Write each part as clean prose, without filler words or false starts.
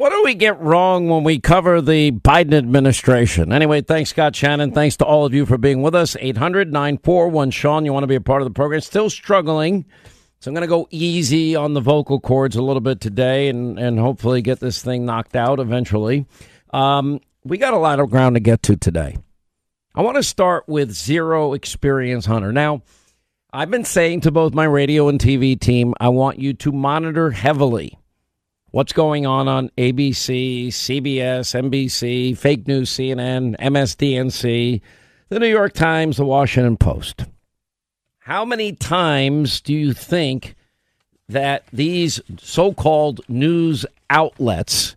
What do we get wrong when we cover the Biden administration? Anyway, thanks, Scott Shannon. Thanks to all of you for being with us. 800-941-SEAN. You want to be a part of the program. Still struggling. So I'm going to go easy on the vocal cords a little bit today and hopefully get this thing knocked out eventually. We got a lot of ground to get to today. I want to start with zero experience Hunter. Now, I've been saying to both my radio and TV team, I want you to monitor heavily what's going on ABC, CBS, NBC, fake news, CNN, MSDNC, the New York Times, the Washington Post. How many times do you think that these so-called news outlets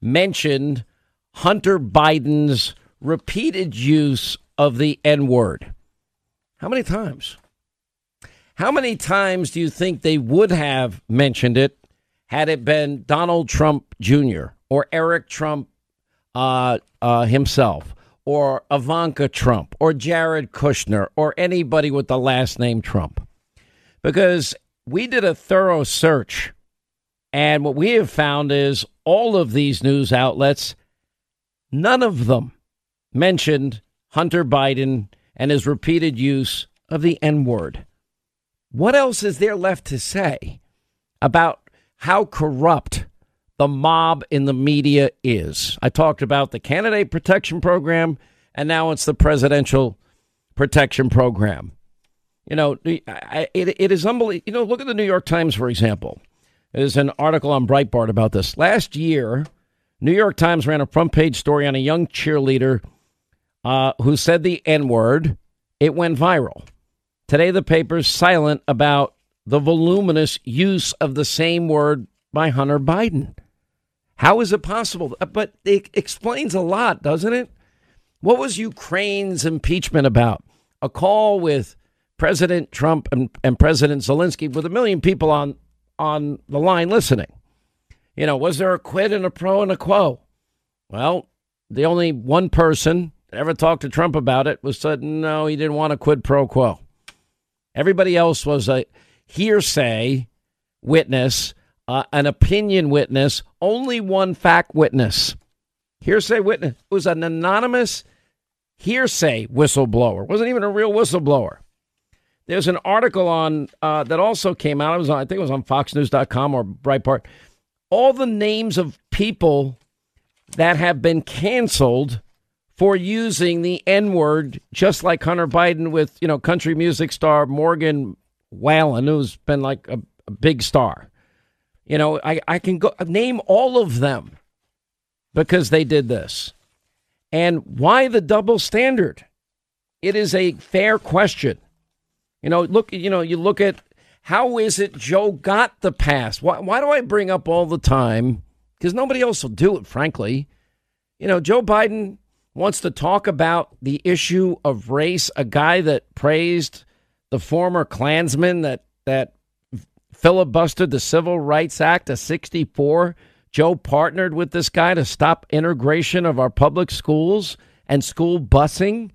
mentioned Hunter Biden's repeated use of the N-word? How many times? How many times do you think they would have mentioned it had it been Donald Trump Jr. or Eric Trump himself, or Ivanka Trump, or Jared Kushner, or anybody with the last name Trump? Because we did a thorough search, and what we have found is all of these news outlets, none of them mentioned Hunter Biden and his repeated use of the N-word. What else is there left to say about how corrupt the mob in the media is? I talked about the candidate protection program, and now it's the presidential protection program. You know, it is unbelievable. You know, look at the New York Times, for example. There's an article on Breitbart about this. Last year, New York Times ran a front page story on a young cheerleader who said the N-word. It went viral. Today, the paper's silent about the voluminous use of the same word by Hunter Biden. How is it possible? But it explains a lot, doesn't it? What was Ukraine's impeachment about? A call with President Trump and President Zelensky with 1 million people on the line listening. You know, was there a quid and a pro and a quo? Well, the only one person that ever talked to Trump about it was said, no, he didn't want a quid pro quo. Everybody else was a hearsay witness, an opinion witness, only one fact witness. Hearsay witness was an anonymous hearsay whistleblower. Wasn't even a real whistleblower. There's an article on that also came out. It was on, I think it was on foxnews.com or Breitbart. All the names of people that have been canceled for using the N-word, just like Hunter Biden with, you know, country music star Morgan Wallen, who's been like a big star. You know, I can go name all of them because they did this. And why the double standard? It is a fair question. You know, look, you know, you look at how is it Joe got the pass? Why do I bring up all the time? Because nobody else will do it, frankly. You know, Joe Biden wants to talk about the issue of race, a guy that praised the former Klansman that filibustered the Civil Rights Act of 1964. Joe partnered with this guy to stop integration of our public schools and school busing.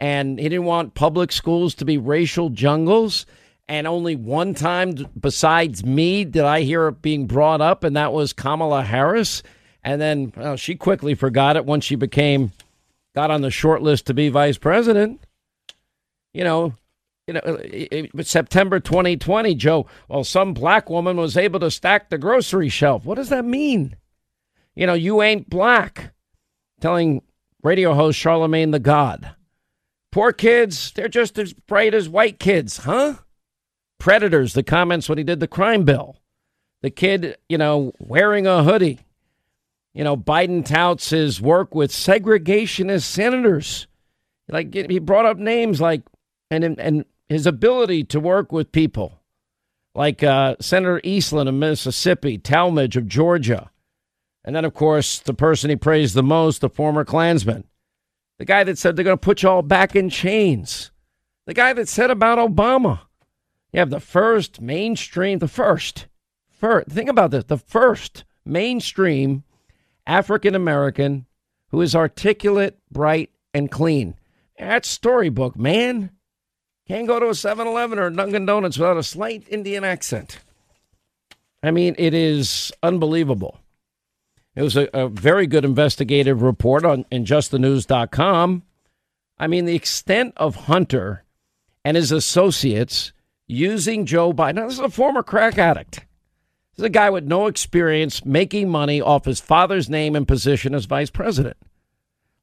And he didn't want public schools to be racial jungles. And only one time besides me did I hear it being brought up, and that was Kamala Harris. And then she quickly forgot it once she got on the short list to be vice president. You know, September 2020, Joe, well, some black woman was able to stack the grocery shelf. What does that mean? You know, you ain't black. Telling radio host Charlemagne the God. Poor kids, they're just as bright as white kids, huh? Predators, the comments when he did the crime bill. The kid, you know, wearing a hoodie. You know, Biden touts his work with segregationist senators. Like, he brought up names like, and his ability to work with people like Senator Eastland of Mississippi, Talmadge of Georgia. And then, of course, the person he praised the most, the former Klansman, the guy that said they're going to put you all back in chains, the guy that said about Obama, you have the first mainstream, think about this, the first mainstream African-American who is articulate, bright and clean. That's storybook, man. Can't go to a 7-Eleven or Dunkin' Donuts without a slight Indian accent. I mean, it is unbelievable. It was a very good investigative report in justthenews.com. I mean, the extent of Hunter and his associates using Joe Biden. Now, this is a former crack addict. This is a guy with no experience making money off his father's name and position as vice president.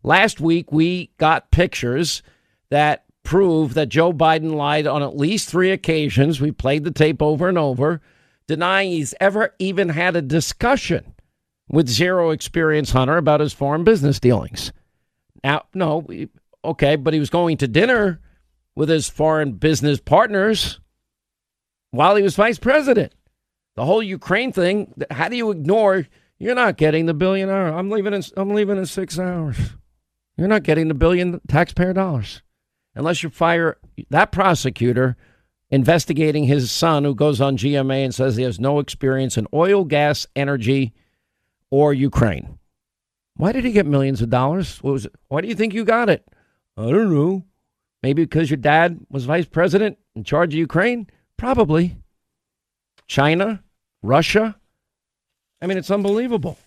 Last week, we got pictures that prove that Joe Biden lied on at least 3 occasions. We played the tape over and over, denying he's ever even had a discussion with zero experience Hunter about his foreign business dealings. Now, no, okay, but he was going to dinner with his foreign business partners while he was vice president. The whole Ukraine thing, how do you ignore, you're not getting the $1 billion. I'm leaving in 6 hours. You're not getting the $1 billion taxpayer dollars unless you fire that prosecutor investigating his son who goes on GMA and says he has no experience in oil, gas, energy, or Ukraine. Why did he get millions of dollars? What was it? Why do you think you got it? I don't know. Maybe because your dad was vice president in charge of Ukraine? Probably. China, Russia. I mean, it's unbelievable.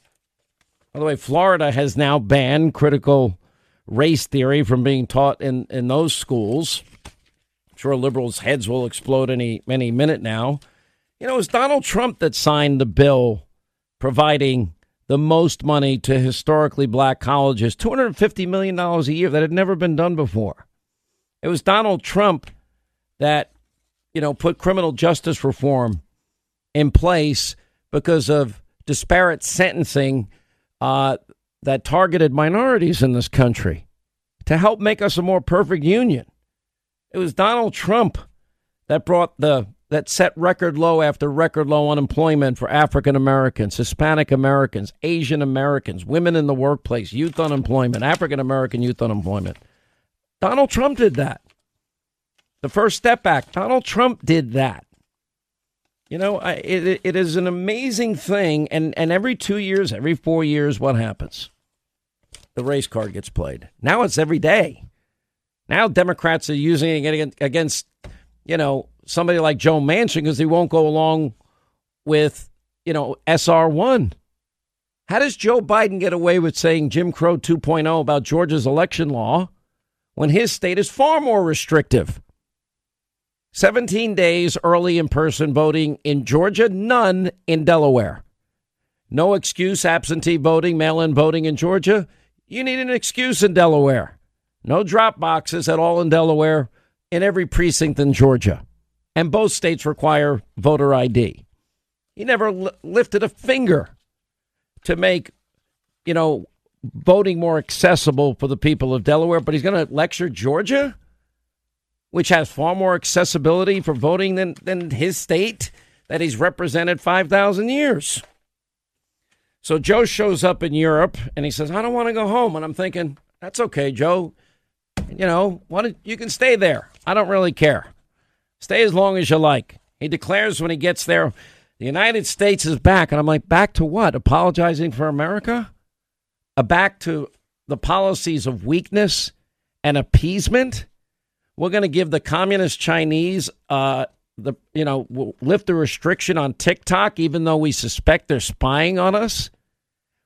By the way, Florida has now banned critical race theory from being taught in those schools. I'm sure liberals' heads will explode any minute now. You know, it was Donald Trump that signed the bill providing the most money to historically black colleges, $250 million a year. That had never been done before. It was Donald Trump that, you know, put criminal justice reform in place because of disparate sentencing that targeted minorities in this country to help make us a more perfect union. It was Donald Trump that set record low after record low unemployment for African Americans, Hispanic Americans, Asian Americans, women in the workplace, youth unemployment, African American youth unemployment. Donald Trump did that. The First Step Act, Donald Trump did that. You know, it is an amazing thing. And every 2 years, every 4 years, what happens? The race card gets played. Now it's every day. Now Democrats are using it against, you know, somebody like Joe Manchin because he won't go along with, you know, SR1. How does Joe Biden get away with saying Jim Crow 2.0 about Georgia's election law when his state is far more restrictive? 17 days early in-person voting in Georgia, none in Delaware. No excuse, absentee voting, mail-in voting in Georgia. You need an excuse in Delaware. No drop boxes at all in Delaware, in every precinct in Georgia. And both states require voter ID. He never lifted a finger to make, you know, voting more accessible for the people of Delaware. But he's going to lecture Georgia, which has far more accessibility for voting than his state that he's represented 5,000 years. So Joe shows up in Europe and he says, I don't want to go home. And I'm thinking, that's okay, Joe. You know, you can stay there. I don't really care. Stay as long as you like. He declares when he gets there, the United States is back. And I'm like, back to what? Apologizing for America? Back to the policies of weakness and appeasement? We're going to give the communist Chinese, we'll lift the restriction on TikTok, even though we suspect they're spying on us.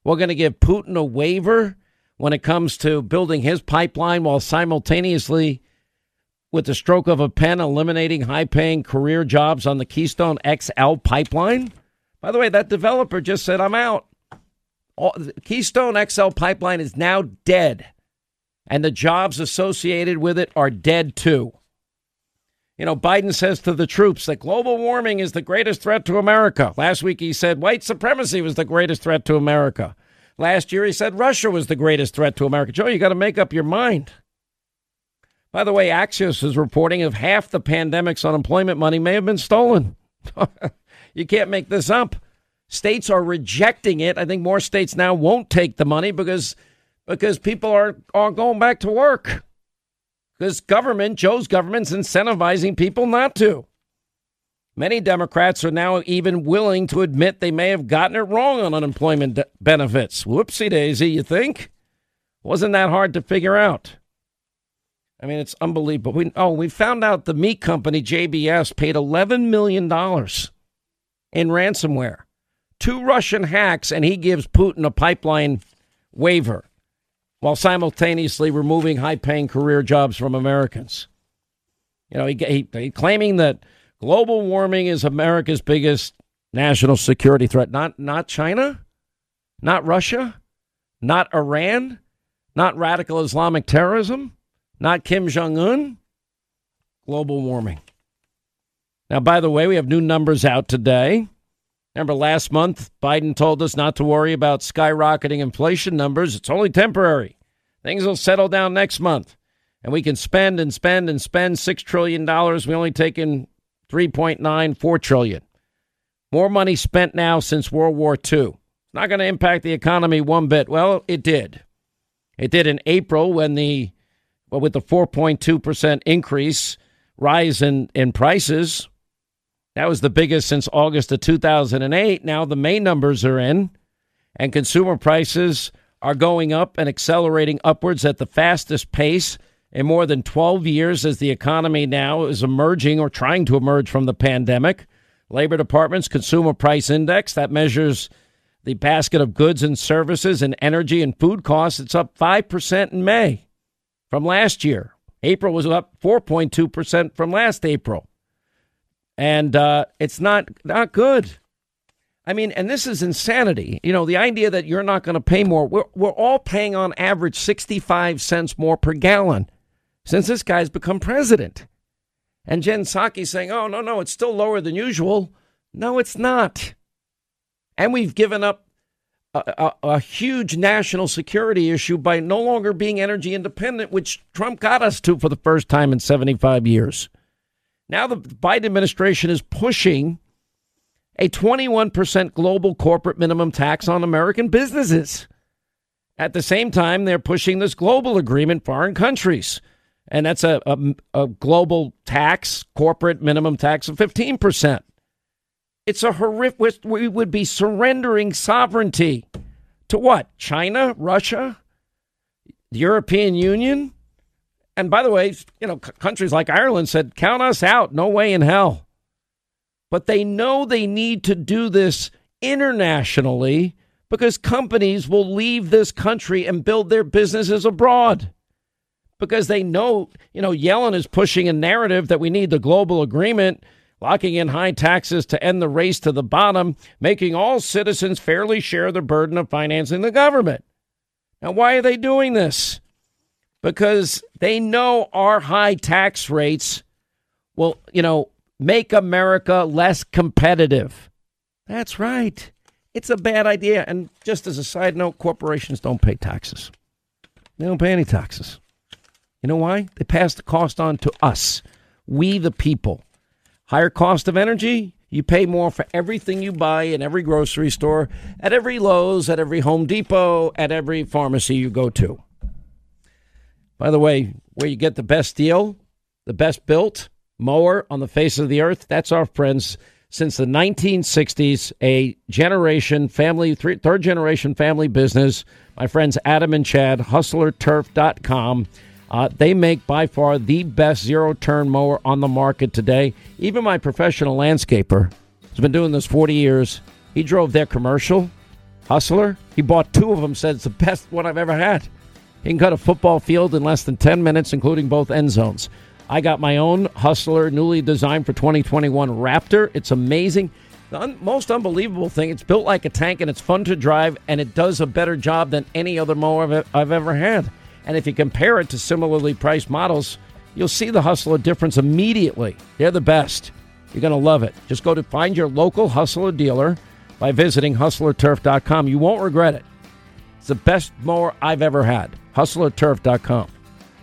We're going to give Putin a waiver when it comes to building his pipeline while simultaneously, with the stroke of a pen, eliminating high-paying career jobs on the Keystone XL pipeline. By the way, that developer just said, I'm out. The Keystone XL pipeline is now dead, and the jobs associated with it are dead, too. You know, Biden says to the troops that global warming is the greatest threat to America. Last week, he said white supremacy was the greatest threat to America. Last year, he said Russia was the greatest threat to America. Joe, you got to make up your mind. By the way, Axios is reporting of half the pandemic's unemployment money may have been stolen. You can't make this up. States are rejecting it. I think more states now won't take the money because people are going back to work. Because Joe's government's incentivizing people not to. Many Democrats are now even willing to admit they may have gotten it wrong on unemployment benefits. Whoopsie daisy, you think? Wasn't that hard to figure out? I mean, it's unbelievable. We found out the meat company JBS paid $11 million in ransomware two Russian hacks, and he gives Putin a pipeline waiver while simultaneously removing high-paying career jobs from Americans. You know, he claiming that global warming is America's biggest national security threat. Not China, not Russia, not Iran, not radical Islamic terrorism, not Kim Jong-un. Global warming. Now, by the way, we have new numbers out today. Remember last month, Biden told us not to worry about skyrocketing inflation numbers. It's only temporary. Things will settle down next month. And we can spend and spend and spend $6 trillion. We only take in $3.9, $4 trillion. More money spent now since World War II. It's not going to impact the economy one bit. Well, it did. It did in April when with the 4.2% increase rise in prices. That was the biggest since August of 2008. Now the May numbers are in, and consumer prices are going up and accelerating upwards at the fastest pace in more than 12 years as the economy now is emerging or trying to emerge from the pandemic. Labor Department's Consumer Price Index, that measures the basket of goods and services and energy and food costs, it's up 5% in May from last year. April was up 4.2% from last April. And it's not good. I mean, and this is insanity. You know, the idea that you're not going to pay more. We're all paying on average 65 cents more per gallon since this guy's become president. And Jen Psaki saying, oh, no, it's still lower than usual. No, it's not. And we've given up a huge national security issue by no longer being energy independent, which Trump got us to for the first time in 75 years. Now the Biden administration is pushing a 21% global corporate minimum tax on American businesses. At the same time, they're pushing this global agreement foreign countries. And that's a global tax, corporate minimum tax of 15%. It's a horrific, we would be surrendering sovereignty to what? China, Russia, the European Union? And by the way, you know, countries like Ireland said, count us out. No way in hell. But they know they need to do this internationally because companies will leave this country and build their businesses abroad because they know, you know, Yellen is pushing a narrative that we need the global agreement, locking in high taxes to end the race to the bottom, making all citizens fairly share the burden of financing the government. Now, why are they doing this? Because they know our high tax rates will, you know, make America less competitive. That's right. It's a bad idea. And just as a side note, corporations don't pay taxes. They don't pay any taxes. You know why? They pass the cost on to us. We, the people. Higher cost of energy, you pay more for everything you buy in every grocery store, at every Lowe's, at every Home Depot, at every pharmacy you go to. By the way, where you get the best deal, the best built mower on the face of the earth, that's our friends. Since the 1960s, a generation family, third generation family business. My friends Adam and Chad, hustlerturf.com. They make by far the best zero-turn mower on the market today. Even my professional landscaper has been doing this 40 years. He drove their commercial, Hustler. He bought two of them, said it's the best one I've ever had. You can cut a football field in less than 10 minutes, including both end zones. I got my own Hustler, newly designed for 2021 Raptor. It's amazing. The most unbelievable thing, it's built like a tank, and it's fun to drive, and it does a better job than any other mower I've ever had. And if you compare it to similarly priced models, you'll see the Hustler difference immediately. They're the best. You're going to love it. Just go to find your local Hustler dealer by visiting hustlerturf.com. You won't regret it. It's the best mower I've ever had. HustlerTurf.com.